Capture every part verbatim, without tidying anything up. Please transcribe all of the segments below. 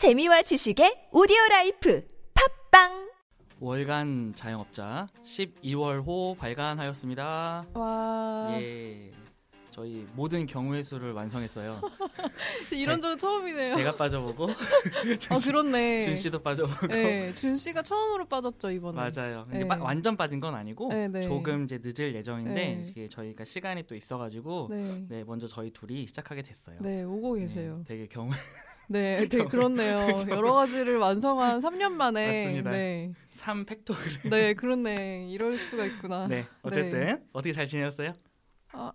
재미와 지식의 오디오라이프 팝빵 월간 자영업자 십이월호 발간하였습니다. 와. 예. 저희 모든 경우의 수를 완성했어요. 저 이런 적은 처음이네요. 제가 빠져보고. 아, 그렇네. 준 씨도 빠져보고. 네, 준 씨가 처음으로 빠졌죠, 이번에. 맞아요. 근데 네. 빠, 완전 빠진 건 아니고 네, 네. 조금 이제 늦을 예정인데 네. 저희가 시간이 또 있어가지고 네. 네, 먼저 저희 둘이 시작하게 됐어요. 네, 오고 계세요. 네, 되게 경우. 네, 되게 그렇네요. 여러 가지를 완성한 삼 년 만에. 맞습니다. 네. 삼 팩토그램. 네, 그렇네. 이럴 수가 있구나. 네, 어쨌든 네. 어떻게 잘 지내셨어요? 아,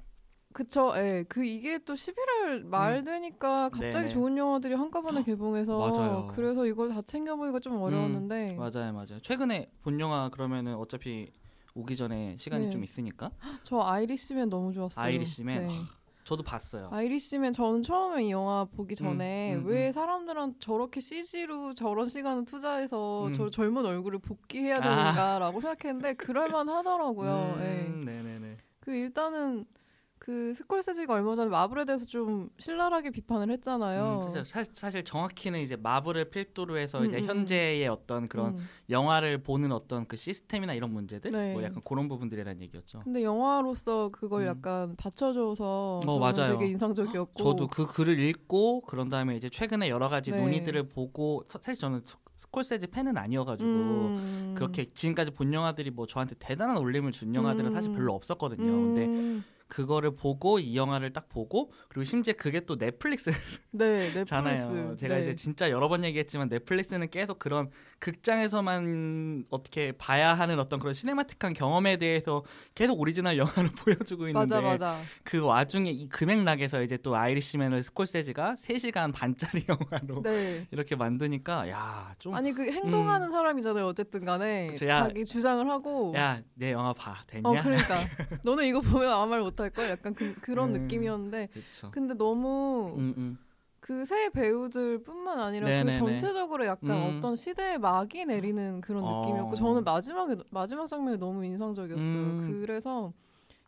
그쵸. 예, 그 이게 또 십일월 말 되니까 음. 갑자기 네네. 좋은 영화들이 한꺼번에 개봉해서 맞아요. 그래서 이걸 다 챙겨보기가 좀 어려웠는데. 음, 맞아요, 맞아요. 최근에 본 영화 그러면은 어차피 오기 전에 시간이 네. 좀 있으니까. 저 아이리시맨 너무 좋았어요. 아이리시맨. 네. 저도 봤어요. 아이리시맨 저는 처음에 이 영화 보기 전에 음, 음, 왜 음. 사람들은 저렇게 씨지로 저런 시간을 투자해서 음. 저 젊은 얼굴을 복귀해야 되는가라고 아. 생각했는데 그럴만 하더라고요. 음, 네. 네네네. 그 일단은 그 스콜세지가 얼마 전에 마블에 대해서 좀 신랄하게 비판을 했잖아요. 음, 사실, 사실 정확히는 이제 마블을 필두로 해서 음, 이제 음. 현재의 어떤 그런 음. 영화를 보는 어떤 그 시스템이나 이런 문제들, 네. 뭐 약간 그런 부분들에 대한 얘기였죠. 근데 영화로서 그걸 음. 약간 받쳐줘서 어, 맞아요. 되게 인상적이었고, 저도 그 글을 읽고 그런 다음에 이제 최근에 여러 가지 네. 논의들을 보고 사실 저는 스콜세지 팬은 아니어가지고 음. 그렇게 지금까지 본 영화들이 뭐 저한테 대단한 울림을 준 영화들은 음. 사실 별로 없었거든요. 음. 근데 그거를 보고 이 영화를 딱 보고 그리고 심지어 그게 또 넷플릭스잖아요. 네, 제가 네. 이제 진짜 여러 번 얘기했지만 넷플릭스는 계속 그런 극장에서만 어떻게 봐야 하는 어떤 그런 시네마틱한 경험에 대해서 계속 오리지널 영화를 보여주고 있는데 맞아, 맞아. 그 와중에 이 금액락에서 이제 또 아이리시맨을 스콜세지가 세 시간 반짜리 영화로 네. 이렇게 만드니까 야 좀 아니 그 행동하는 음, 사람이잖아요. 어쨌든 간에 그치, 야, 자기 주장을 하고 야 내 영화 봐 됐냐? 어, 그러니까 너는 이거 보면 아무 말 못 할걸 약간 그, 그런 음, 느낌이었는데 그쵸. 근데 너무 음, 음. 그 새 배우들뿐만 아니라 네네네. 그 전체적으로 약간 음. 어떤 시대에 막이 내리는 그런 어. 느낌이었고 저는 마지막에 마지막 장면이 너무 인상적이었어요. 음. 그래서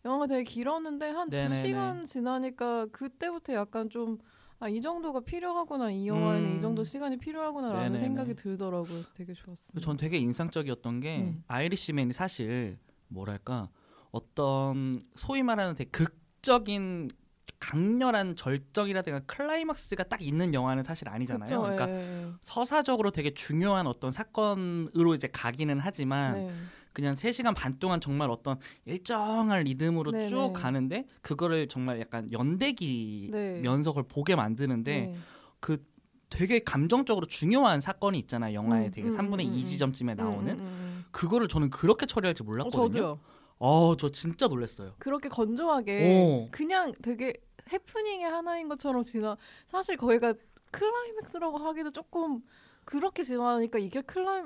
영화가 되게 길었는데 한 두 시간 지나니까 그때부터 약간 좀 아, 이 정도가 필요하구나 이 영화에는 음. 이 정도 시간이 필요하구나라는 네네네. 생각이 들더라고요. 그래서 되게 좋았어요. 전 되게 인상적이었던 게 음. 아이리시맨이 사실 뭐랄까 어떤 소위 말하는 되게 극적인 강렬한 절정이라든가 클라이막스가 딱 있는 영화는 사실 아니잖아요. 그쵸, 그러니까 예. 서사적으로 되게 중요한 어떤 사건으로 이제 가기는 하지만 네. 그냥 세 시간 반 동안 정말 어떤 일정한 리듬으로 네, 쭉 네. 가는데 그거를 정말 약간 연대기 네. 면석을 보게 만드는데 네. 그 되게 감정적으로 중요한 사건이 있잖아요. 영화에 음, 되게 음, 삼분의 이 지점쯤에 나오는 음, 음, 음. 그거를 저는 그렇게 처리할지 몰랐거든요. 어, 저도요. 어, 저 진짜 놀랐어요. 그렇게 건조하게 오. 그냥 되게 해프닝의 하나인 것처럼 지나 사실 거기가 클라이맥스라고 하기도 조금 그렇게 지나니까 이게 클라이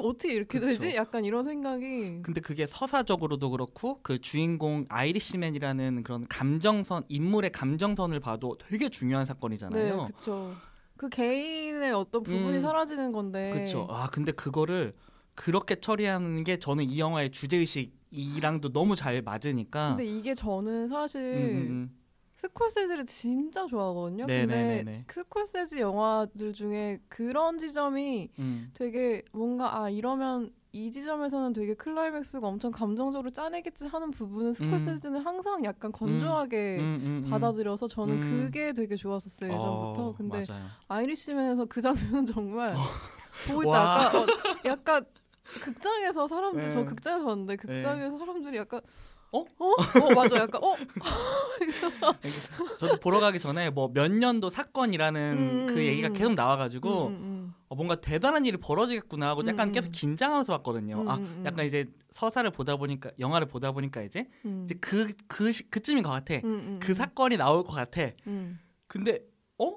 어떻게 이렇게 그쵸. 되지? 약간 이런 생각이. 근데 그게 서사적으로도 그렇고 그 주인공 아이리시맨이라는 그런 감정선 인물의 감정선을 봐도 되게 중요한 사건이잖아요. 네, 그렇죠. 그 개인의 어떤 부분이 음, 사라지는 건데. 그렇죠. 아 근데 그거를 그렇게 처리하는 게 저는 이 영화의 주제의식. 이랑도 너무 잘 맞으니까. 근데 이게 저는 사실 음. 스콜세지를 진짜 좋아하거든요. 네네네네. 근데 스콜세지 영화들 중에 그런 지점이 음. 되게 뭔가 아 이러면 이 지점에서는 되게 클라이맥스가 엄청 감정적으로 짜내겠지 하는 부분은 스콜세지는 음. 항상 약간 건조하게 음. 음, 음, 음, 받아들여서 저는 음. 그게 되게 좋았었어요. 예전부터. 어, 근데 맞아요. 아이리시맨에서 그 장면은 정말 보고 있다. 약간, 어, 약간 극장에서 사람들 네. 저 극장에서 봤는데 극장에서 네. 사람들이 약간 어? 어? 어 맞아 약간 어? 저도 보러 가기 전에 뭐 몇 년도 사건이라는 음, 그 얘기가 계속 나와가지고 음, 음. 어, 뭔가 대단한 일이 벌어지겠구나 하고 약간 음, 계속 긴장하면서 봤거든요. 음, 아 약간 이제 서사를 보다 보니까 영화를 보다 보니까 이제 음. 이제 그, 그, 그쯤인 것 같아. 음, 음, 그 사건이 나올 것 같아. 음. 근데 어?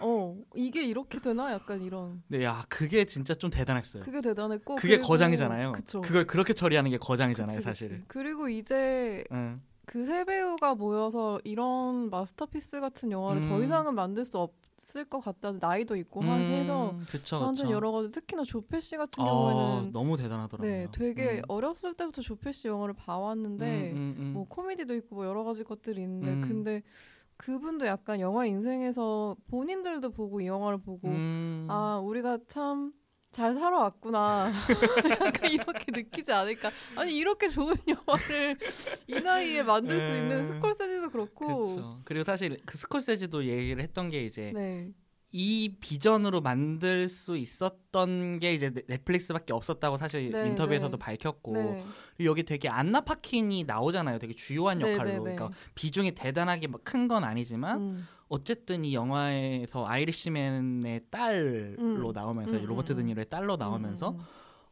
어 이게 이렇게 되나 약간 이런. 네, 야 그게 진짜 좀 대단했어요. 그게 대단했고 그게 거장이잖아요. 그쵸. 그걸 그렇게 처리하는 게 거장이잖아요, 사실. 그리고 이제 응. 그 세 배우가 모여서 이런 마스터피스 같은 영화를 음. 더 이상은 만들 수 없을 것 같다는 나이도 있고 음. 해서 그쵸, 완전 그쵸. 여러 가지 특히나 조페 씨 같은 어, 경우에는 너무 대단하더라고요. 네, 되게 음. 어렸을 때부터 조페 씨 영화를 봐왔는데 음, 음, 음. 뭐 코미디도 있고 뭐 여러 가지 것들이 있는데 음. 근데 그분도 약간 영화 인생에서 본인들도 보고 이 영화를 보고 음. 아 우리가 참 잘 살아왔구나 약간 이렇게 느끼지 않을까. 아니 이렇게 좋은 영화를 이 나이에 만들 수 음. 있는 스콜세지도 그렇고 그쵸. 그리고 사실 그 스콜세지도 얘기를 했던 게 이제 네. 이 비전으로 만들 수 있었던 게 이제 넷플릭스밖에 없었다고 사실 네, 인터뷰에서도 네. 밝혔고 네. 그리고 여기 되게 안나 파킨이 나오잖아요. 되게 주요한 역할로 네, 네, 네. 그러니까 비중이 대단하게 큰 건 아니지만 음. 어쨌든 이 영화에서 아이리시맨의 딸로 음. 나오면서 음, 로버트 드니로의 딸로 나오면서 음.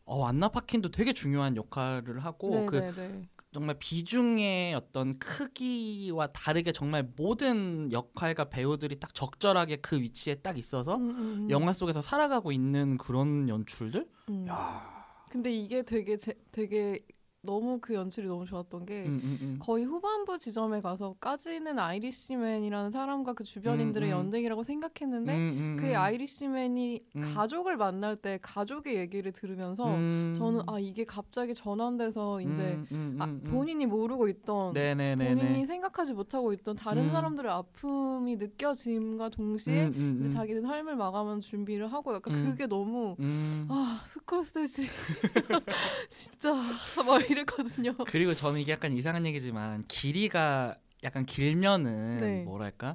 어, 안나 파킨도 되게 중요한 역할을 하고 네, 그 네, 네. 정말 비중의 어떤 크기와 다르게 정말 모든 역할과 배우들이 딱 적절하게 그 위치에 딱 있어서 음, 음. 영화 속에서 살아가고 있는 그런 연출들? 음. 야. 근데 이게 되게 제, 되게 너무 그 연출이 너무 좋았던 게 음, 음, 음. 거의 후반부 지점에 가서까지는 아이리시맨이라는 사람과 그 주변인들의 음, 음. 연대기라고 생각했는데 음, 음, 그 아이리시맨이 음. 가족을 만날 때 가족의 얘기를 들으면서 음. 저는 아 이게 갑자기 전환돼서 이제 음, 음, 음, 아, 본인이 모르고 있던 네네네네. 본인이 생각하지 못하고 있던 다른 음. 사람들의 아픔이 느껴짐과 동시에 음, 음, 이제 자기는 삶을 마감하는 준비를 하고 약간 음. 그게 너무 음. 아 스콜세지 진짜 막 이랬거든요. 그리고 저는 이게 약간 이상한 얘기지만 길이가 약간 길면은 네. 뭐랄까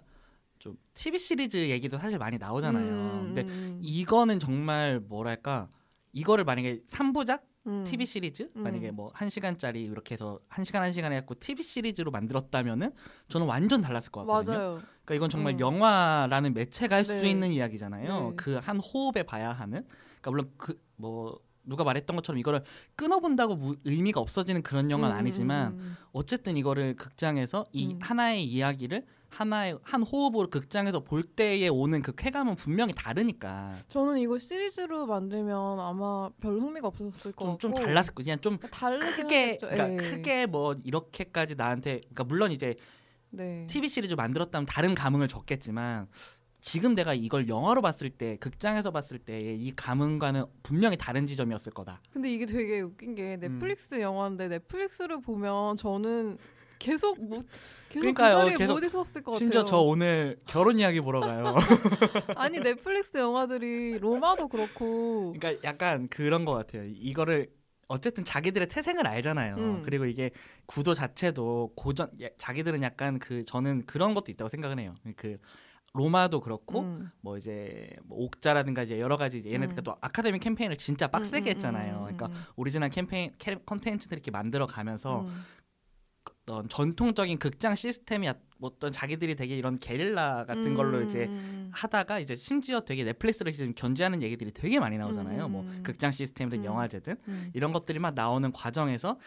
좀 티비 시리즈 얘기도 사실 많이 나오잖아요. 음, 근데 음. 이거는 정말 뭐랄까 이거를 만약에 삼 부작 음. 티비 시리즈 음. 만약에 뭐 한 시간짜리 이렇게 해서 한 시간 한 시간 해갖고 티비 시리즈로 만들었다면은 저는 완전 달랐을 것 같거든요. 맞아요. 그러니까 이건 정말 음. 영화라는 매체가 할 수 네. 있는 이야기잖아요. 네. 그 한 호흡에 봐야 하는. 그러니까 물론 그 뭐 누가 말했던 것처럼 이거를 끊어본다고 무, 의미가 없어지는 그런 영화는 아니지만 음. 어쨌든 이거를 극장에서 이 음. 하나의 이야기를 하나의 한 호흡으로 극장에서 볼 때에 오는 그 쾌감은 분명히 다르니까 저는 이거 시리즈로 만들면 아마 별 흥미가 없었을 것 같고 좀 달랐을 거 그냥 좀 크게 그러니까 크게 뭐 이렇게까지 나한테 그러니까 물론 이제 네. 티비 시리즈 만들었다면 다른 감흥을 줬겠지만 지금 내가 이걸 영화로 봤을 때 극장에서 봤을 때의 이 감흥과는 분명히 다른 지점이었을 거다. 근데 이게 되게 웃긴 게 넷플릭스 음. 영화인데 넷플릭스를 보면 저는 계속 못 계속 그 자리에 계속 못 있었을 것 같아요. 심지어 저 오늘 결혼 이야기 보러 가요. 아니 넷플릭스 영화들이 로마도 그렇고 그러니까 약간 그런 것 같아요. 이거를 어쨌든 자기들의 태생을 알잖아요. 음. 그리고 이게 구도 자체도 고전 자기들은 약간 그 저는 그런 것도 있다고 생각을 해요. 그 로마도 그렇고 음. 뭐 이제 뭐 옥자라든가 이제 여러 가지 이제 얘네들 음. 또 아카데미 캠페인을 진짜 빡세게 음, 했잖아요. 음, 음, 음, 그러니까 오리지널 캠페인 콘텐츠들 이렇게 만들어 가면서 음. 어떤 전통적인 극장 시스템이 어떤 자기들이 되게 이런 게릴라 같은 음, 걸로 이제 하다가 이제 심지어 되게 넷플릭스를 지금 견제하는 얘기들이 되게 많이 나오잖아요. 음, 뭐 극장 시스템이든 음, 영화제든 음. 이런 것들이 막 나오는 과정에서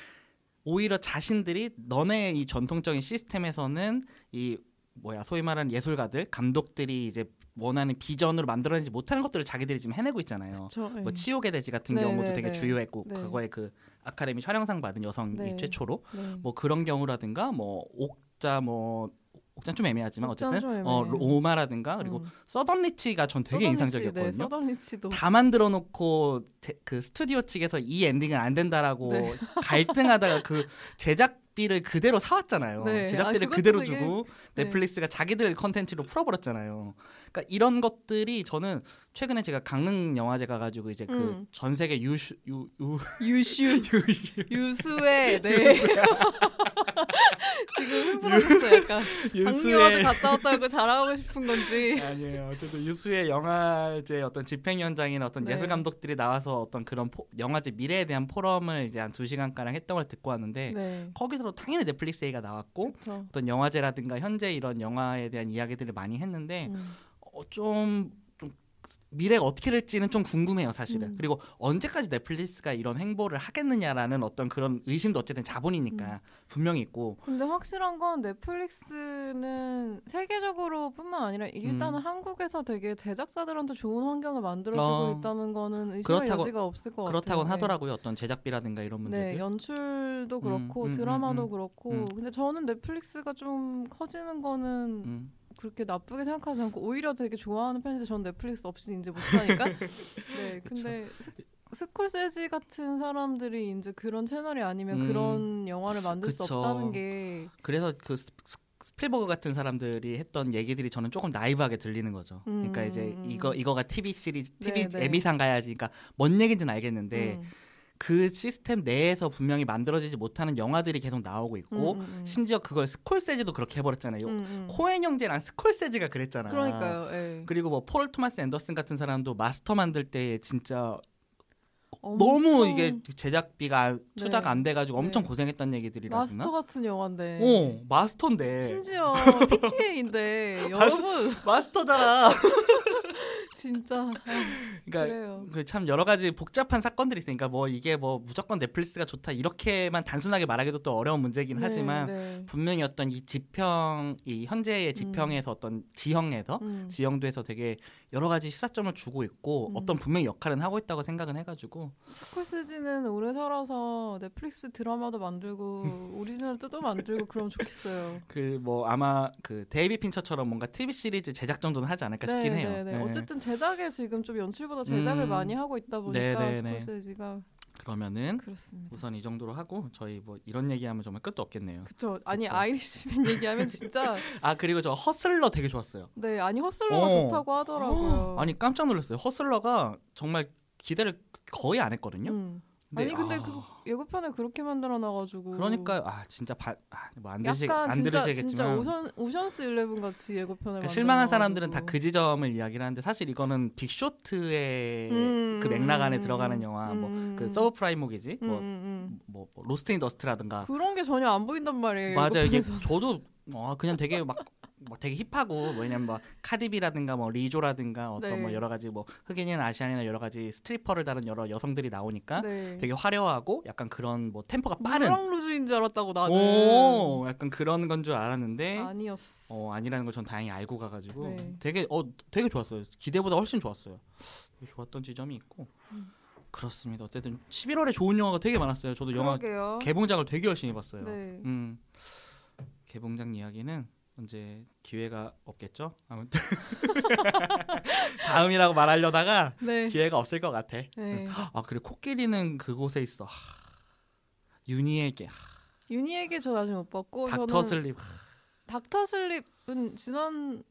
오히려 자신들이 너네 이 전통적인 시스템에서는 이 뭐야 소위 말하는 예술가들, 감독들이 이제 원하는 비전으로 만들어내지 못하는 것들을 자기들이 지금 해내고 있잖아요. 그쵸, 뭐 치욕의 돼지 같은 네, 경우도 네, 되게 네. 주요했고 네. 그거에 그 아카데미 촬영상 받은 여성이 네. 최초로 네. 뭐 그런 경우라든가 뭐 옥자 뭐 옥자는 좀 애매하지만 어쨌든 좀 어, 로마라든가 그리고 음. 서던리치가 전 되게 서던리치, 인상적이었거든요. 네, 서던리치도. 다 만들어놓고 제, 그 스튜디오 측에서 이 엔딩은 안 된다라고 네. 갈등하다가 그 제작 비를 그대로 사왔잖아요. 네. 제작비를 아, 그대로 되게... 주고 넷플릭스가 네. 자기들 컨텐츠로 풀어버렸잖아요. 그러니까 이런 것들이 저는 최근에 제가 강릉 영화제 가가지고 이제 음. 그 전 세계 유슈 유, 유... 유슈 유수의 네 지금 흥분하셨어요. 약간 강릉 영화제 갔다 왔다고 자랑하고 싶은 건지 아니에요. 어쨌든 유수의 영화제 어떤 집행 현장이나 어떤 네. 예술 감독들이 나와서 어떤 그런 포, 영화제 미래에 대한 포럼을 이제 한 두 시간 가량 했던 걸 듣고 왔는데 네. 거기서 당연히 넷플릭스 얘기가 나왔고 그쵸. 어떤 영화제라든가 현재 이런 영화에 대한 이야기들을 많이 했는데 음. 어, 좀, 좀 미래가 어떻게 될지는 좀 궁금해요 사실은. 음. 그리고 언제까지 넷플릭스가 이런 행보를 하겠느냐라는 어떤 그런 의심도 어쨌든 자본이니까 음. 분명히 있고 근데 확실한 건 넷플릭스는 세계적으로 뿐만 아니라 일단은 음. 한국에서 되게 제작자들한테 좋은 환경을 만들어주고 어. 있다는 거는 의심할 그렇다고, 여지가 없을 것 같아요. 그렇다곤 하더라고요. 어떤 제작비라든가 이런 문제들 네, 연출도 그렇고 음, 음, 드라마도 음, 음, 그렇고 음. 근데 저는 넷플릭스가 좀 커지는 거는 음. 그렇게 나쁘게 생각하지 않고 오히려 되게 좋아하는 편인데 전 넷플릭스 없이 이제 못 사니까 네 근데 스, 스콜세지 같은 사람들이 이제 그런 채널이 아니면 음, 그런 영화를 만들 그쵸. 수 없다는 게 그래서 그 스, 스, 스필버그 같은 사람들이 했던 얘기들이 저는 조금 나이브하게 들리는 거죠. 음. 그러니까 이제 이거 이거가 티비 시리즈, 티비 네네. 에미상 가야지. 그러니까 뭔 얘기인지는 알겠는데. 음. 그 시스템 내에서 분명히 만들어지지 못하는 영화들이 계속 나오고 있고 음. 심지어 그걸 스콜세지도 그렇게 해버렸잖아요. 음. 코엔 형제랑 스콜세지가 그랬잖아. 그러니까요. 에이. 그리고 뭐 폴 토마스 앤더슨 같은 사람도 마스터 만들 때 진짜 엄청... 너무 이게 제작비가 투자가 네. 안 돼가지고 엄청 네. 고생했던 얘기들이라 마스터 했나? 같은 영화인데. 어, 마스터인데. 심지어 피티에이인데 여러분. 마스터잖아. 진짜. 그러니까 그래요. 참 여러 가지 복잡한 사건들이 있으니까 뭐 이게 뭐 무조건 넷플릭스가 좋다 이렇게만 단순하게 말하기도 또 어려운 문제긴 네, 하지만 네. 분명히 어떤 이 지평, 이 현재의 지평에서 음. 어떤 지형에서 음. 지형도에서 되게 여러 가지 시사점을 주고 있고 음. 어떤 분명히 역할은 하고 있다고 생각은 해가지고 스콜세지는 오래 살아서 넷플릭스 드라마도 만들고 오리지널도 또 만들고 그러면 좋겠어요. 그 뭐 아마 그 데이비 핀처처럼 뭔가 티비 시리즈 제작 정도는 하지 않을까 네, 싶긴 해요. 네, 네. 네. 어쨌든 제 제작에 지금 좀 연출보다 제작을 음. 많이 하고 있다 보니까 스콜세지가 그러면은 그렇습니다. 우선 이 정도로 하고 저희 뭐 이런 얘기하면 정말 끝도 없겠네요. 그렇죠. 아니 아이리시맨 얘기하면 진짜 아 그리고 저 허슬러 되게 좋았어요. 네, 아니 허슬러가 어. 좋다고 하더라고요. 아니 깜짝 놀랐어요. 허슬러가 정말 기대를 거의 안 했거든요. 음. 네. 아니 근데 아... 그 예고편을 그렇게 만들어놔가지고 그러니까 아 진짜 바... 아, 뭐 안 들으시, 약간 안 진짜, 들으시겠지만 진짜 오션, 오션스 일레븐 같이 예고편을 그러니까 실망한 사람들은 다 그 지점을 이야기를 하는데 사실 이거는 빅쇼트의 음, 그 맥락 안에 음, 들어가는 영화 음, 뭐 그 서브프라임목이지 음, 뭐, 음. 뭐, 뭐 로스트 인 더스트라든가 그런 게 전혀 안 보인단 말이에요. 맞아요. 이게 저도 어, 그냥 되게 막 뭐 되게 힙하고 뭐냐면 뭐 카디비라든가 뭐 리조라든가 어떤 네. 뭐 여러 가지 뭐 흑인이나 아시안이나 여러 가지 스트리퍼를 다룬 여러 여성들이 나오니까 네. 되게 화려하고 약간 그런 뭐 템포가 빠른 무랑 루즈인 줄 알았다고 나는 오, 약간 그런 건 줄 알았는데 아니었어. 어 아니라는 걸 전 다행히 알고 가가지고 네. 되게 어 되게 좋았어요. 기대보다 훨씬 좋았어요. 좋았던 지점이 있고. 음. 그렇습니다. 어쨌든 십일월에 좋은 영화가 되게 많았어요. 저도 영화 그러게요. 개봉작을 되게 열심히 봤어요. 네. 음. 개봉작 이야기는 이제 기회가 없겠죠? 아무튼 다음이라고 말하려다가 네. 기회가 없을 것 같아. 네. 아 그리고 코끼리는 그곳에 있어. 하... 유니에게. 하... 유니에게 저 아직 못 봤고. 닥터슬립. 저는... 닥터슬립은 지난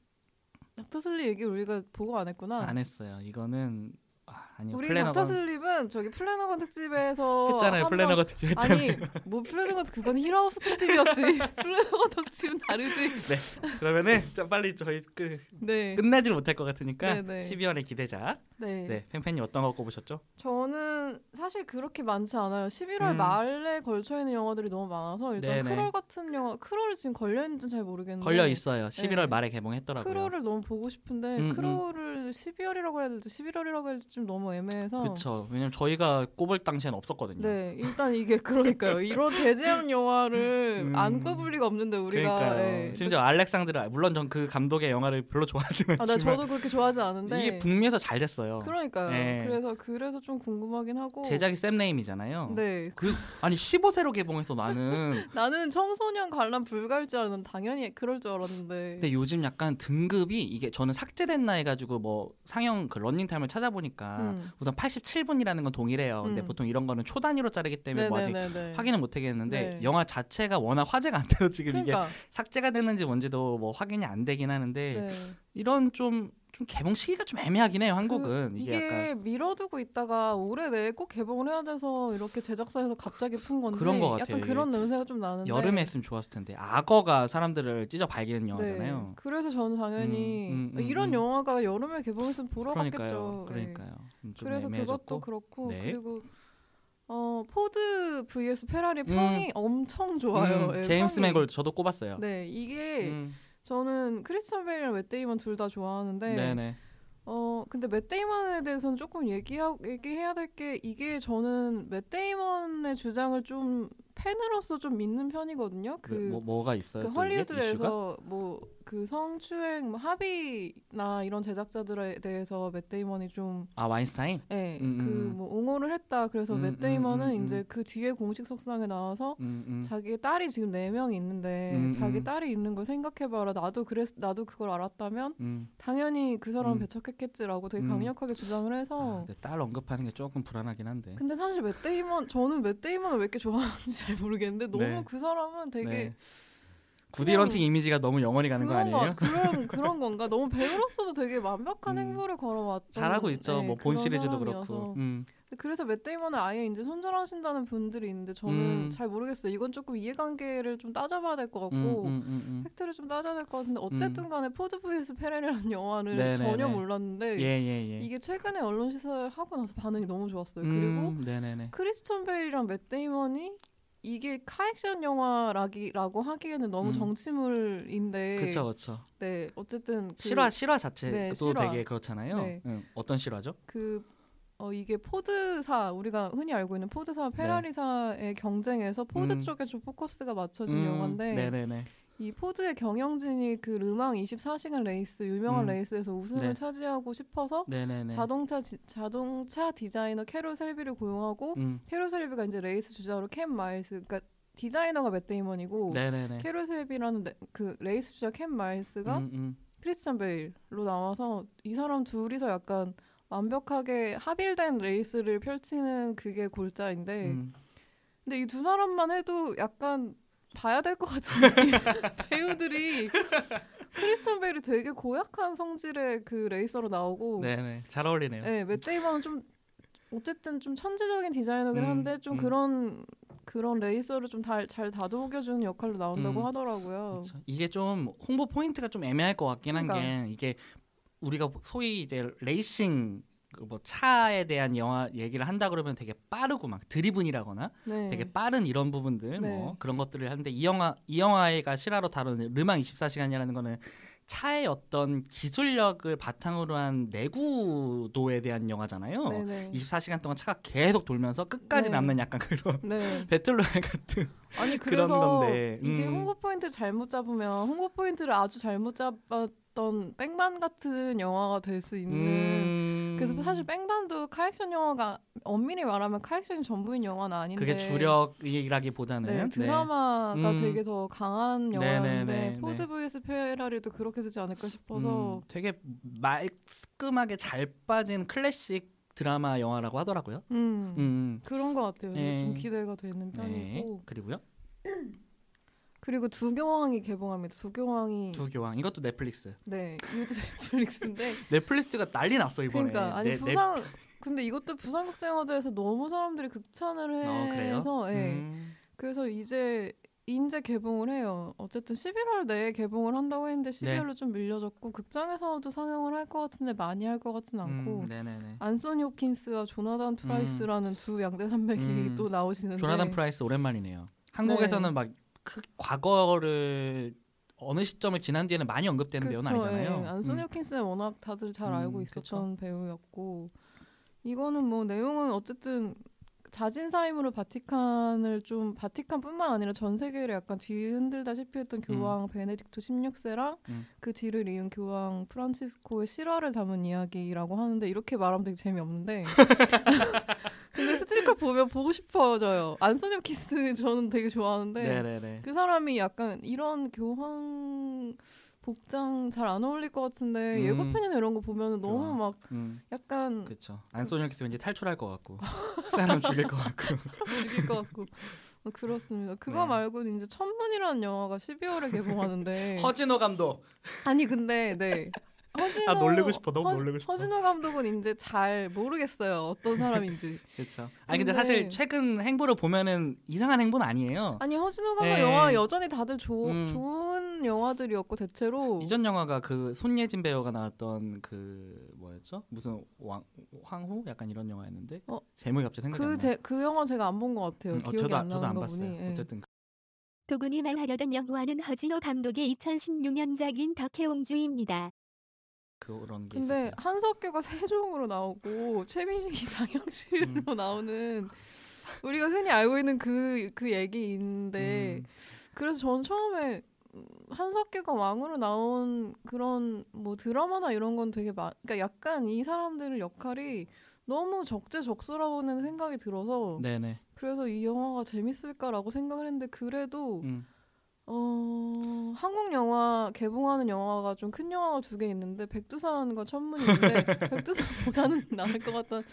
닥터슬립 얘기 우리가 보고 안 했구나. 안 했어요. 이거는. 아, 아니요, 우리 플래너건... 닥터슬립은 저기 플래너건 특집에서 했잖아요. 플래너건 특집 했잖아요. 아니 뭐 플래너건 그건 히로하우스 특집이었지. 플래너건 특집은 다르지. 네 그러면은 좀 빨리 저희 그, 네. 끝나질 못할 것 같으니까 네네. 십이월의 기대작 네. 네, 팬팬님 어떤 거 꼽으셨죠? 저는 사실 그렇게 많지 않아요. 십일월 음. 말에 걸쳐있는 영화들이 너무 많아서 일단 네네. 크롤 같은 영화 크롤이 지금 걸려있는지 잘 모르겠는데 걸려있어요. 십일월 네. 말에 개봉했더라고요. 크롤을 너무 보고 싶은데 음, 크롤을 음. 십이월이라고 해야 될지 십일월이라고 해야 될지 좀 너무 애매해서 그렇죠. 왜냐면 저희가 꼽을 당시엔 없었거든요. 네, 일단 이게 그러니까요. 이런 대제형 영화를 음... 안 꼽을 리가 없는데 우리가 네. 심지어 알렉상드르 물론 전 그 감독의 영화를 별로 좋아하지는 않지만 아, 네, 저도 그렇게 좋아하지 않은데 이게 북미에서 잘 됐어요. 그러니까요. 네. 그래서 그래서 좀 궁금하긴 하고 제작이 샘레임이잖아요. 네. 그 아니 십오 세로 개봉해서 나는 나는 청소년 관람 불가일 줄 알았는데 당연히 그럴 줄 알았는데 근데 요즘 약간 등급이 이게 저는 삭제됐나 해가지고 뭐 상영 그 런닝타임을 찾아보니까 음. 우선 팔십칠 분이라는 건 동일해요. 근데 음. 보통 이런 거는 초 단위로 자르기 때문에 뭐 아직 확인은 못하겠는데 네. 영화 자체가 워낙 화제가 안 돼서 지금 그러니까. 이게 삭제가 됐는지 뭔지도 뭐 확인이 안 되긴 하는데 네. 이런 좀, 좀 개봉 시기가 좀 애매하긴 해요. 한국은 그, 이게, 이게 약간 미뤄두고 있다가 올해 내에 꼭 개봉을 해야 돼서 이렇게 제작사에서 갑자기 푼 건지 그런 것 같아요. 약간 그런 냄새가 좀 나는데 여름에 했으면 좋았을 텐데 악어가 사람들을 찢어 발기는 영화잖아요. 네. 그래서 저는 당연히 음, 음, 음, 이런 음. 영화가 여름에 개봉했으면 보러 그러니까요. 갔겠죠. 그러니까요. 네. 그래서 애매해졌고. 그것도 그렇고 네. 그리고 어 포드 vs 페라리 평이 음. 엄청 좋아요. 음. 네, 제임스 맥골 저도 꼽았어요. 네 이게 음. 저는 크리스찬 베일이랑 맷데이먼 둘 다 좋아하는데 네네. 어 근데 맷데이먼에 대해서는 조금 얘기하, 얘기해야 될 게 이게 저는 맷데이먼의 주장을 좀 팬으로서 좀 믿는 편이거든요. 그 뭐, 뭐가 있어요? 그 헐리우드에서 뭐 그 성추행 뭐 합의나 이런 제작자들에 대해서 맷데이먼이 좀 아 와인스타인? 네, 음, 그 뭐 옹호를 했다. 그래서 음, 맷데이먼은 음, 음, 이제 그 뒤에 공식 석상에 나와서 음, 음. 자기 딸이 지금 네 명이 있는데 음, 자기 딸이 있는 걸 생각해봐라. 나도 그랬 나도 그걸 알았다면 음. 당연히 그 사람은 음. 배척했겠지라고 되게 강력하게 음. 주장을 해서. 아, 근데 딸 언급하는 게 조금 불안하긴 한데. 근데 사실 맷데이먼 저는 맷데이먼을 왜 이렇게 좋아하는지 잘 모르겠는데 너무 네. 그 사람은 되게 네. 구디 런팅 이미지가 너무 영원히 가는 거 아니에요? 그런 그런 건가? 너무 배우로서도 되게 완벽한 음. 행보를 걸어왔던. 잘하고 있죠. 네, 뭐본 시리즈도 사람이어서. 그렇고. 음. 그래서 맷데이먼을 아예 이제 손절하신다는 분들이 있는데 저는 음. 잘 모르겠어요. 이건 조금 이해관계를 좀 따져봐야 될 것 같고 음, 음, 음, 음. 팩트를 좀 따져야 될 것 같은데 어쨌든 간에 음. 포드 브이에스 페레리라는 영화를 네네네. 전혀 몰랐는데 예, 예, 예. 이게 최근에 언론 시사를 하고 나서 반응이 너무 좋았어요. 음, 그리고 네네네. 크리스천 베일이랑 맷데이먼이 이게 카액션 영화라고 하기에는 너무 음. 정치물인데. 그렇죠, 그렇죠. 네, 어쨌든 그, 실화 실화 자체도 네, 실화. 되게 그렇잖아요. 네. 응. 어떤 실화죠? 그 어, 이게 포드사, 우리가 흔히 알고 있는 포드사와 페라리사의 네. 경쟁에서 포드 음. 쪽에 좀 포커스가 맞춰진 음. 영화인데 네네네. 이 포드의 경영진이 그 르망 이십사 시간 레이스, 유명한 음. 레이스에서 우승을 네. 차지하고 싶어서 네네네. 자동차 지, 자동차 디자이너 캐롤 셀비를 고용하고 음. 캐롤 셀비가 이제 레이스 주자로 켄 마일스, 그러니까 디자이너가 맷데이먼이고 네네네. 캐롤 셀비라는 레, 그 레이스 주자 켄 마일스가 음, 음. 크리스찬 베일로 나와서 이 사람 둘이서 약간 완벽하게 합일된 레이스를 펼치는 그게 골자인데 음. 근데 이 두 사람만 해도 약간 봐야 될 것 같은 느낌. 배우들이 크리스찬 베일이 되게 고약한 성질의 그 레이서로 나오고 네네 잘 어울리네요. 네, 맷데이먼은 좀 어쨌든 좀 천재적인 디자이너긴 한데 좀 음, 음. 그런 그런 레이서를 좀 잘 다독여주는 역할로 나온다고 음. 하더라고요. 그쵸. 이게 좀 홍보 포인트가 좀 애매할 것 같긴 한 게 그러니까. 이게 우리가 소위 이제 레이싱 뭐 차에 대한 영화 얘기를 한다 그러면 되게 빠르고 막 드리븐이라거나 네. 되게 빠른 이런 부분들 네. 뭐 그런 것들을 하는데 이 영화 이 영화가 실화로 다루는 르망 이십사 시간이라는 거는 차의 어떤 기술력을 바탕으로 한 내구도에 대한 영화잖아요. 네네. 이십사 시간 동안 차가 계속 돌면서 끝까지 네. 남는 약간 그런 네. 배틀로얄 같은 아니 그래서 그런 건데 음. 이게 홍보 포인트를 잘못 잡으면 홍보 포인트를 아주 잘못 잡아 어떤 뺑반 같은 영화가 될 수 있는 음... 그래서 사실 뺑반도 카액션 영화가 엄밀히 말하면 카액션이 전부인 영화는 아닌데 그게 주력이라기보다는 네, 드라마가 네. 되게 더 강한 영화인데 네네네. 포드 브이에스 페라리도 그렇게 되지 않을까 싶어서 음, 되게 말끔하게 잘 빠진 클래식 드라마 영화라고 하더라고요. 음, 음. 그런 것 같아요. 네. 좀 기대가 되는 편이고 네. 그리고요? 그리고 두 교황이 개봉합니다. 두 교황이 두 교황 이것도 넷플릭스. 네, 이것도 넷플릭스인데 넷플릭스가 난리 났어 이번에. 그러니까 아니 네, 부산 넷... 근데 이것도 부산국제영화제에서 너무 사람들이 극찬을 해서 어, 네. 음. 그래서 이제 인제 개봉을 해요. 어쨌든 십일월 내에 개봉을 한다고 했는데 십이월로 네. 좀 밀려졌고 극장에서도 상영을 할 것 같은데 많이 할 것 같진 않고 음, 네네네. 안소니 워킨스와 조나단 프라이스라는 음. 두 양대 산맥이 음. 또 나오시는데 조나단 프라이스 오랜만이네요. 한국에서는 네. 막 그 과거를 어느 시점을 지난 뒤에는 많이 언급되는 그쵸, 배우는 아니잖아요. 예. 안소니 워킨스는 음. 워낙 다들 잘 알고 있었던 음, 배우였고 이거는 뭐 내용은 어쨌든 자진사임으로 바티칸을 좀 바티칸뿐만 아니라 전 세계를 약간 뒤흔들다시피 했던 교황 음. 베네딕토 십육 세랑 음. 그 뒤를 이은 교황 프란치스코의 실화를 담은 이야기라고 하는데 이렇게 말하면 되게 재미없는데 근데 스티커 보면 보고 싶어져요. 안소니 워킨스 저는 되게 좋아하는데 네네네. 그 사람이 약간 이런 교황 복장 잘 안 어울릴 것 같은데 음. 예고편이나 이런 거 보면 너무 막 음. 약간 그렇죠. 안소니 워킨스 왠지 탈출할 것 같고 사람 죽일 것 같고 사람 죽일 것 같고 그렇습니다. 그거 네. 말고는 이제 천문이라는 영화가 십이월에 개봉하는데 허진호 감독 아니 근데 네 허진호 아, 놀리고 싶어. 너무 허, 놀리고 싶어. 허진호 감독은 이제 잘 모르겠어요. 어떤 사람인지. 그렇죠. 아니 근데, 근데 사실 최근 행보를 보면은 이상한 행보는 아니에요. 아니 허진호 감독 네. 영화 여전히 다들 조, 음. 좋은 영화들이었고 대체로 이전 영화가 그 손예진 배우가 나왔던 그 뭐였죠? 무슨 왕 황후 약간 이런 영화였는데 어? 제목이 갑자기 생각이 그 안 나. 그 영화 제가 안 본 것 같아요. 음, 기억이 어, 저도, 안 나는 저도 안 봤어요. 네. 어쨌든 도군이 말하려던 영화는 허진호 감독의 이천십육 년작인 덕혜옹주입니다. 그런 게 근데 있었어요. 한석규가 세종으로 나오고 최민식이 장영실로 음. 나오는 우리가 흔히 알고 있는 그, 그 얘기인데 음. 그래서 전 처음에 한석규가 왕으로 나온 그런 뭐 드라마나 이런 건 되게 많 그러니까 약간 이 사람들의 역할이 너무 적재적소라고는 생각이 들어서 네네. 그래서 이 영화가 재밌을까라고 생각을 했는데 그래도 음. 어 한국 영화 개봉하는 영화가 좀 큰 영화가 두 개 있는데 백두산과 천문인데 백두산보다는 나을 것 같다는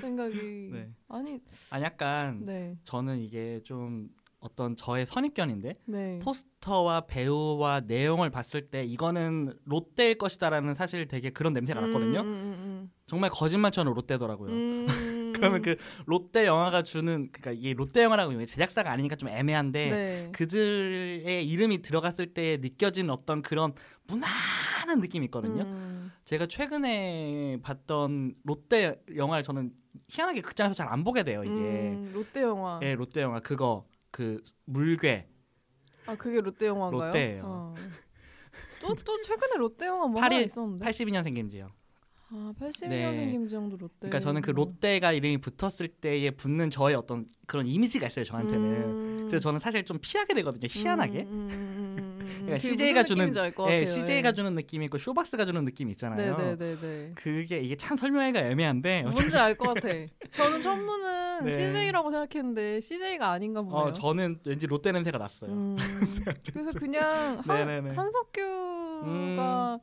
생각이 네. 아니 아니 약간 네. 저는 이게 좀 어떤 저의 선입견인데 네. 포스터와 배우와 내용을 봤을 때 이거는 롯데일 것이다라는 사실 되게 그런 냄새가 음, 났거든요. 음, 음. 정말 거짓말처럼 롯데더라고요. 음. 그러면 그 롯데 영화가 주는 그러니까 이게 롯데 영화라고 제작사가 아니니까 좀 애매한데 네. 그들의 이름이 들어갔을 때 느껴진 어떤 그런 무난한 느낌이 있거든요. 음. 제가 최근에 봤던 롯데 영화를 저는 희한하게 극장에서 잘 안 보게 돼요. 이게 음, 롯데 영화. 예, 네, 롯데 영화 그거. 그 물괴. 아 그게 롯데 영화인가요? 롯데예요. 어. 또, 또 최근에 롯데 영화 뭐 하나 있었는데. 팔십이 년생 김지영. 아 팔십이 년생 네. 김지영도 롯데. 그러니까 저는 그 롯데가 이름이 붙었을 때에 붙는 저의 어떤 그런 이미지가 있어요 저한테는. 음... 그래서 저는 사실 좀 피하게 되거든요 희한하게. 음, 음, 음... 그러니까 씨제이가 주는 예, 씨제이가 주는 느낌이 있고 쇼박스가 주는 느낌이 있잖아요. 네네네. 그게 이게 참 설명하기가 애매한데. 뭔지 알 것 같아. 저는 첫문은 네. 씨제이라고 생각했는데 씨제이가 아닌가 보네요. 어, 저는 왠지 롯데 냄새가 났어요. 음, 그래서 그냥 한, 한석규가 음,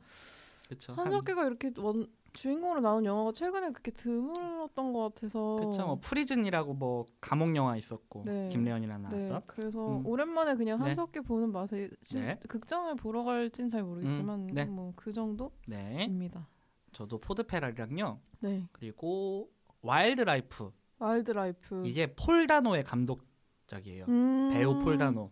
한석규가 한... 이렇게 원, 주인공으로 나온 영화가 최근에 그렇게 드물었던 것 같아서. 그쵸. 뭐 프리즌이라고 뭐 감옥 영화 있었고 네. 김래연이랑 나왔던. 네. 그래서 음. 오랜만에 그냥 한석규 네. 보는 맛에 시, 네. 극장을 보러 갈진 잘 모르겠지만 음, 네. 뭐 그 정도입니다. 네. 저도 포드 페라리랑요. 네. 그리고 와일드라이프. 와일드라이프 이게 폴 다노의 감독작이에요. 음~ 배우 폴 다노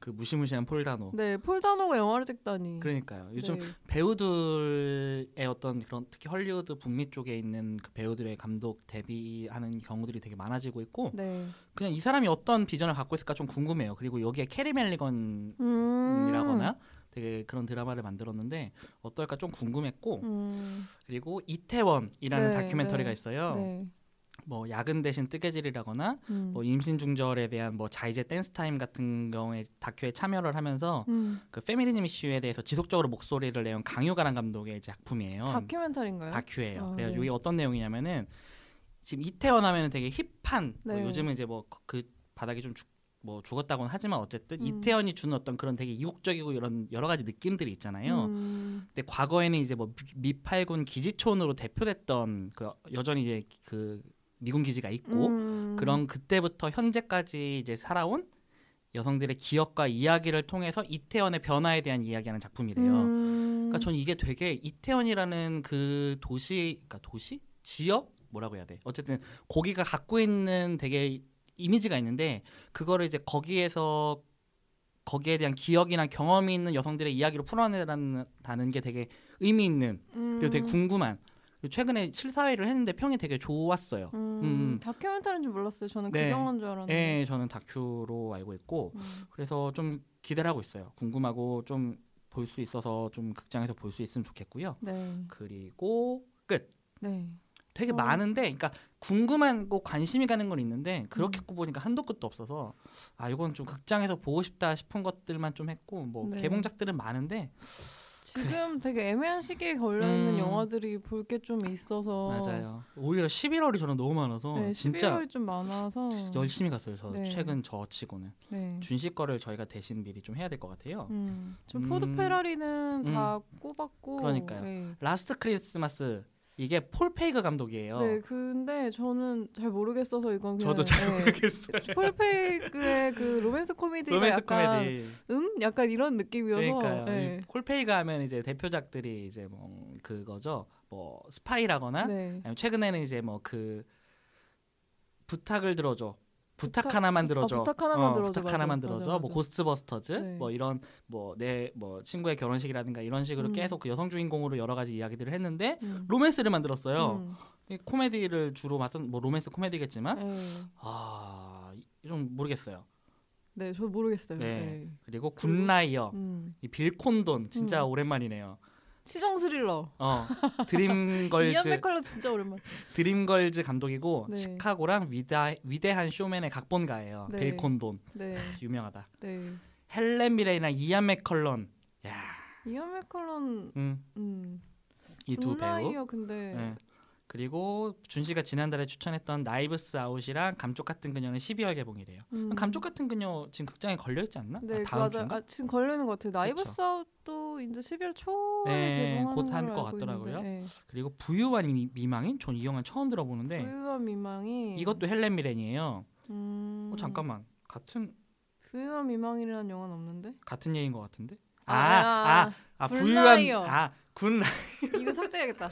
그 무시무시한 폴 다노. 네, 폴 다노가 영화를 찍다니. 그러니까요. 요즘 네. 배우들의 어떤 그런 특히 헐리우드 북미 쪽에 있는 그 배우들의 감독 데뷔하는 경우들이 되게 많아지고 있고, 네. 그냥 이 사람이 어떤 비전을 갖고 있을까 좀 궁금해요. 그리고 여기에 캐리 멜리건이라거나 음~ 되게 그런 드라마를 만들었는데 어떨까 좀 궁금했고, 음~ 그리고 이태원이라는 네, 다큐멘터리가 네. 있어요. 네. 뭐 야근 대신 뜨개질이라거나 음. 뭐 임신 중절에 대한 뭐 자이제 댄스 타임 같은 경우에 다큐에 참여를 하면서 음. 그 페미니즘 이슈에 대해서 지속적으로 목소리를 내온 강유가란 감독의 작품이에요. 다큐멘터리인가요? 다큐예요. 아, 그래서 네. 이게 어떤 내용이냐면은 지금 이태원 하면은 되게 힙한 네. 뭐 요즘은 이제 뭐 그 바닥이 좀 죽, 뭐 죽었다고는 하지만 어쨌든 음. 이태원이 주는 어떤 그런 되게 이국적이고 이런 여러 가지 느낌들이 있잖아요. 음. 근데 과거에는 이제 뭐 미팔군 기지촌으로 대표됐던 그 여전히 이제 그 미군 기지가 있고 음. 그런 그때부터 현재까지 이제 살아온 여성들의 기억과 이야기를 통해서 이태원의 변화에 대한 이야기하는 작품이래요. 음. 그러니까 전 이게 되게 이태원이라는 그 도시, 그러니까 도시? 지역? 뭐라고 해야 돼? 어쨌든 거기가 갖고 있는 되게 이미지가 있는데 그거를 이제 거기에서 거기에 대한 기억이나 경험이 있는 여성들의 이야기로 풀어내라는 게 되게 의미 있는 그리고 되게 궁금한 최근에 실사회를 했는데 평이 되게 좋았어요. 음, 음. 다큐멘터리인지 몰랐어요. 저는 네. 구경한 줄 알았는데. 네, 저는 다큐로 알고 있고 음. 그래서 좀 기대를 하고 있어요. 궁금하고 좀 볼 수 있어서 좀 극장에서 볼 수 있으면 좋겠고요. 네. 그리고 끝. 네. 되게 어. 많은데, 그러니까 궁금한 거 관심이 가는 건 있는데 그렇게 음. 보니까 한도 끝도 없어서 아 이건 좀 극장에서 보고 싶다 싶은 것들만 좀 했고 뭐 네. 개봉작들은 많은데. 지금 그래. 되게 애매한 시기에 걸려있는 음. 영화들이 볼 게 좀 있어서 맞아요. 오히려 십일월이 저는 너무 많아서 네, 진짜 십일월이 좀 많아서 열심히 갔어요. 저 네. 최근 저 치고는 네. 준식 거를 저희가 대신 미리 좀 해야 될 것 같아요. 음. 저 음. 포드 페라리는 음. 다 꼽았고 그러니까요. 네. 라스트 크리스마스 이게 폴 페이그 감독이에요. 네, 근데 저는 잘 모르겠어서 이건 그냥 저도 잘 네, 모르겠어요. 폴 페이그의 그 로맨스 코미디가 로맨스 약간 코미디. 음, 약간 이런 느낌이어서. 그러니까요. 네. 폴 페이그 하면 이제 대표작들이 이제 뭐 그거죠. 뭐 스파이라거나 네. 아니면 최근에는 이제 뭐 그 부탁을 들어줘. 부탁, 부탁 하나 만들어 줘. 아, 부탁 하나 만들어 줘. 어, 부탁 맞아, 하나 만들어 줘. 뭐 고스트버스터즈 네. 뭐 이런 뭐 내 뭐 친구의 결혼식이라든가 이런 식으로 음. 계속 그 여성 주인공으로 여러 가지 이야기들을 했는데 음. 로맨스를 만들었어요. 음. 코미디를 주로 맡은 뭐 로맨스 코미디겠지만 에이. 아, 좀 모르겠어요. 네, 저 모르겠어요. 네. 그리고 굿라이어. 음. 이 빌 콘돈 진짜 음. 오랜만이네요. 치정 스릴러. 어, 드림걸즈. 이언 매켈런 진짜 오랜만. 드림걸즈 감독이고 네. 시카고랑 위대 위대한 쇼맨의 각본가예요. 네. 빌 콘돈. 네. 유명하다. 네. 헬렌 미레이랑 이언 매켈런. 야. 이언 매켈런. 음. 음. 이 두 배우. 근데. 네. 그리고 준씨가 지난달에 추천했던 나이브스 아웃이랑 감쪽 같은 그녀는 십이월 개봉이래요. 음. 감쪽 같은 그녀 지금 극장에 걸려있지 않나? 네, 아, 다음 맞아요. 아, 지금 걸려있는 것 같아요. 나이브스 아웃도 이제 십이월 초에 네, 개봉하는 곧 한 것 같더라고요. 네. 그리고 부유한 미망인? 전 이 영화 처음 들어보는데 부유한 미망이 이것도 헬렌 미렌이에요. 음... 어, 잠깐만 같은 부유한 미망이라는 영화는 없는데? 같은 얘기인 것 같은데? 아, 아, 아, 아 부유한 아, 군 이거 삭제해야겠다.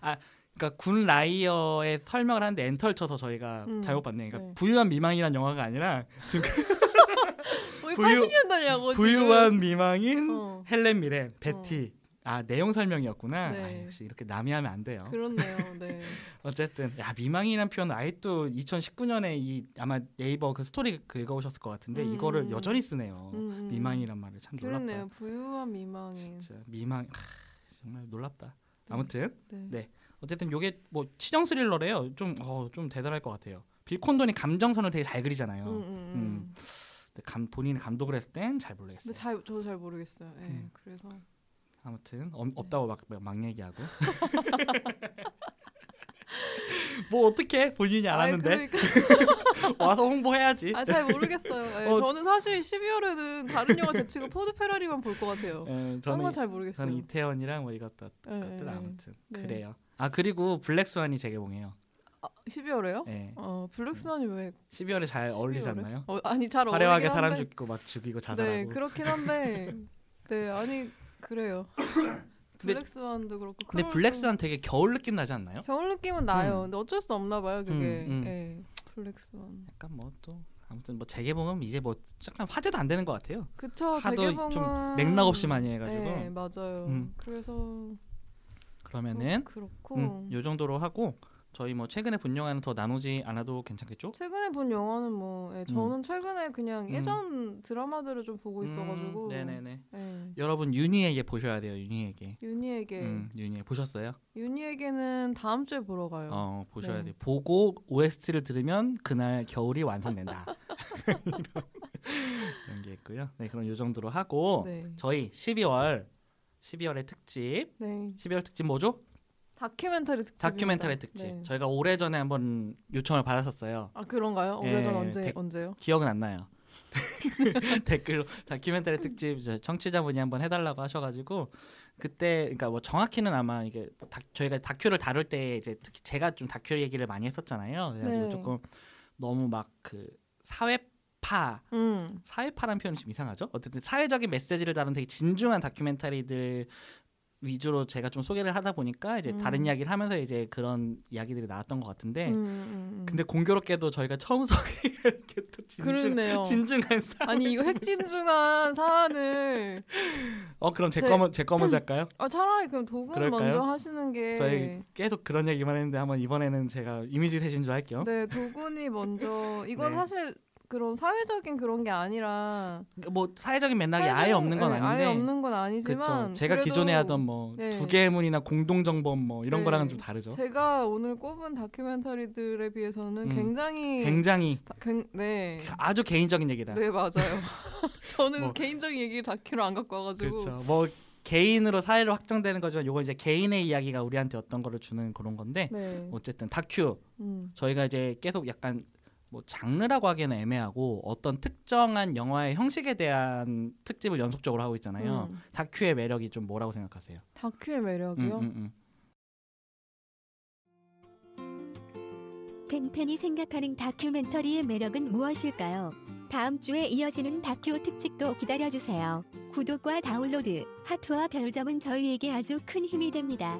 아, 그러니까 군 라이어의 설명을 하는데 엔터를 쳐서 저희가 음, 잘못 봤네. 그러니까 네. 부유한 미망이란 영화가 아니라 지금 우리 부유, 팔십 년대냐고 부유한 지금. 미망인 어. 헬렌 미렌, 베티. 어. 아, 내용 설명이었구나. 네. 아, 역시 이렇게 남이 하면 안 돼요. 그렇네요. 네. 어쨌든 야, 미망이라는 표현은 아직도 이천십구 년에 이 아마 네이버 그 스토리 읽어오셨을 것 같은데 음. 이거를 여전히 쓰네요. 음. 미망이란 말을 참 놀랍다. 그렇네요. 부유한 미망인. 진짜 미망 아, 정말 놀랍다. 네. 아무튼 네. 네. 어쨌든 이게 뭐 치정 스릴러래요. 좀 어, 좀 대단할 것 같아요. 빌 콘돈이 감정선을 되게 잘 그리잖아요. 음. 음. 음. 근데 감, 본인 감독을 했을 땐 잘 모르겠어요. 근데 잘, 저도 잘 모르겠어요. 예. 음. 그래서. 아무튼 어, 없다고 막, 막 얘기하고 뭐 어떻게 본인이 알았는데 아니, 그러니까. 와서 홍보해야지. 아, 잘 모르겠어요. 네, 어, 저는 사실 십이월에는 다른 영화 제치고 포드 페라리만 볼 것 같아요. 에, 저는 건 잘 모르겠어요. 저는 이태원이랑 뭐 이것도 것들 아무튼 네. 그래요. 아 그리고 블랙스완이 재개봉해요. 아, 십이월에요? 네. 어, 블랙스완이 왜 십이월에 잘 십이월에? 어울리지 않나요? 어, 아니 잘 어울리긴 화려하게 한데. 사람 죽고 막 죽이고 자살하고. 네 그렇긴 한데 네 아니. 그래요. 블랙스완도 그렇고. 근데 블랙스완 되게 겨울 느낌 나지 않나요? 겨울 느낌은 나요. 음. 근데 어쩔 수 없나 봐요, 그게. 음, 음. 예, 블랙스완. 약간 뭐 또 아무튼 뭐 재개봉은 이제 뭐 약간 화제도 안 되는 것 같아요. 그쵸. 재개봉은 좀 맥락 없이 많이 해가지고. 네, 맞아요. 음. 그래서 그러면은 어, 그렇고 음, 요 정도로 하고. 저희 뭐 최근에 본 영화는 더 나누지 않아도 괜찮겠죠? 최근에 본 영화는 뭐 예, 저는 음. 최근에 그냥 예전 음. 드라마들을 좀 보고 있어가지고 음, 네네네. 예. 여러분 윤희에게 보셔야 돼요. 윤희에게. 윤희에게. 음, 윤희에게 보셨어요? 윤희에게는 다음 주에 보러 가요. 어 보셔야 네. 돼요. 보고 오에스티를 들으면 그날 겨울이 완성된다. 이런, 이런 게 있고요. 네 그럼 이 정도로 하고 네. 저희 십이월 십이월의 특집. 네. 십이월 특집 뭐죠? 다큐멘터리 특집. 다큐멘터리 특집. 네. 저희가 오래전에 한번 요청을 받았었어요. 아 그런가요? 오래전 예, 언제 데, 언제요? 기억은 안 나요. 댓글로 다큐멘터리 특집 청취자분이 한번 해달라고 하셔가지고 그때 그러니까 뭐 정확히는 아마 이게 다, 저희가 다큐를 다룰 때 이제 특히 제가 좀 다큐 얘기를 많이 했었잖아요. 그래가지고 네. 조금 너무 막 그 사회 파. 음. 사회파라는 표현이 좀 이상하죠? 어쨌든 사회적인 메시지를 다룬 되게 진중한 다큐멘터리들. 위주로 제가 좀 소개를 하다 보니까 이제 음. 다른 이야기를 하면서 이제 그런 이야기들이 나왔던 것 같은데 음, 음, 음. 근데 공교롭게도 저희가 처음 소개할 게 또 진중, 진중한 사안 아니 이거 핵진중한 사안을 어 그럼 제 거 제 거 먼저 할까요? 아 차라리 그럼 도구를 먼저 하시는 게 저희 계속 그런 얘기만 했는데 한번 이번에는 제가 이미지 세신조 할게요. 네 도구니 먼저 이건 네. 사실 그런 사회적인 그런 게 아니라 뭐 사회적인 맥락이 사회적인, 아예 없는 건 네, 아닌데 아예 없는 건 아니지만 그렇죠. 제가 기존에 하던 뭐 네. 두개문이나 공동정범 뭐 이런 네. 거랑은 좀 다르죠. 제가 오늘 꼽은 다큐멘터리들에 비해서는 음. 굉장히 굉장히 다, 굉, 네 아주 개인적인 얘기다. 네 맞아요. 저는 뭐, 개인적인 얘기를 다큐로 안 갖고 와가지고 그렇죠. 뭐 개인으로 사회로 확정되는 거지만 요거 이제 개인의 이야기가 우리한테 어떤 거를 주는 그런 건데 네. 어쨌든 다큐 음. 저희가 이제 계속 약간 뭐 장르라고 하기에는 애매하고 어떤 특정한 영화의 형식에 대한 특집을 연속적으로 하고 있잖아요. 음. 다큐의 매력이 좀 뭐라고 생각하세요? 다큐의 매력이요? 음, 음, 음. 팽팬이 생각하는 다큐멘터리의 매력은 무엇일까요? 다음 주에 이어지는 다큐 특집도 기다려주세요. 구독과 다운로드, 하트와 별점은 저희에게 아주 큰 힘이 됩니다.